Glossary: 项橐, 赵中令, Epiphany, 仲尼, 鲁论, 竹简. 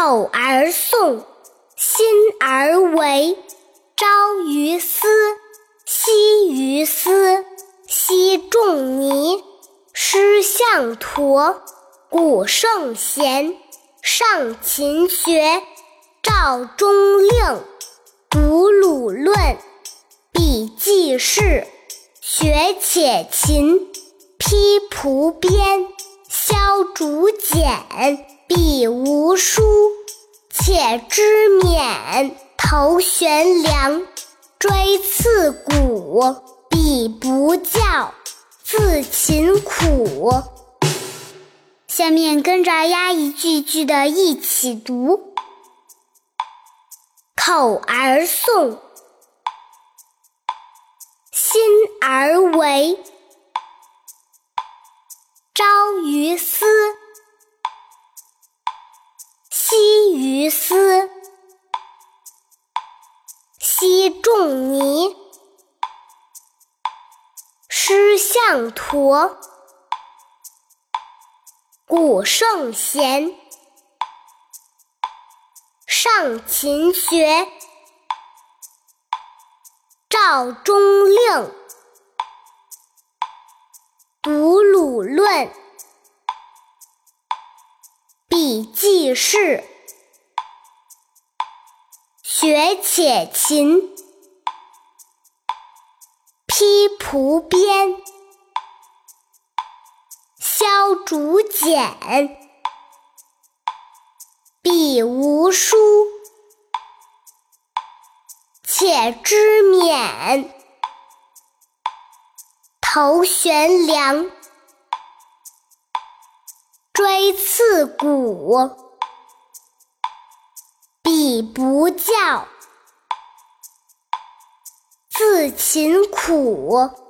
口而诵，心而为，朝于斯，夕于斯，昔仲尼，师向陀，古圣贤，尚勤学，赵中令，读鲁论，笔记事，学且勤，披蒲鞭，削竹简，彼无书，且知勉，头悬梁，锥刺股，彼不教，自勤苦。下面跟着丫一句句的一起读。口而诵，心而为，朝于斯，夕于斯，昔仲尼，师向陀，古圣贤，尚勤学，赵中令，读鲁论，笔记事，学且勤，披蒲鞭，削竹简，彼无书，且知勉，头悬梁，锥刺股，彼不教，自勤苦。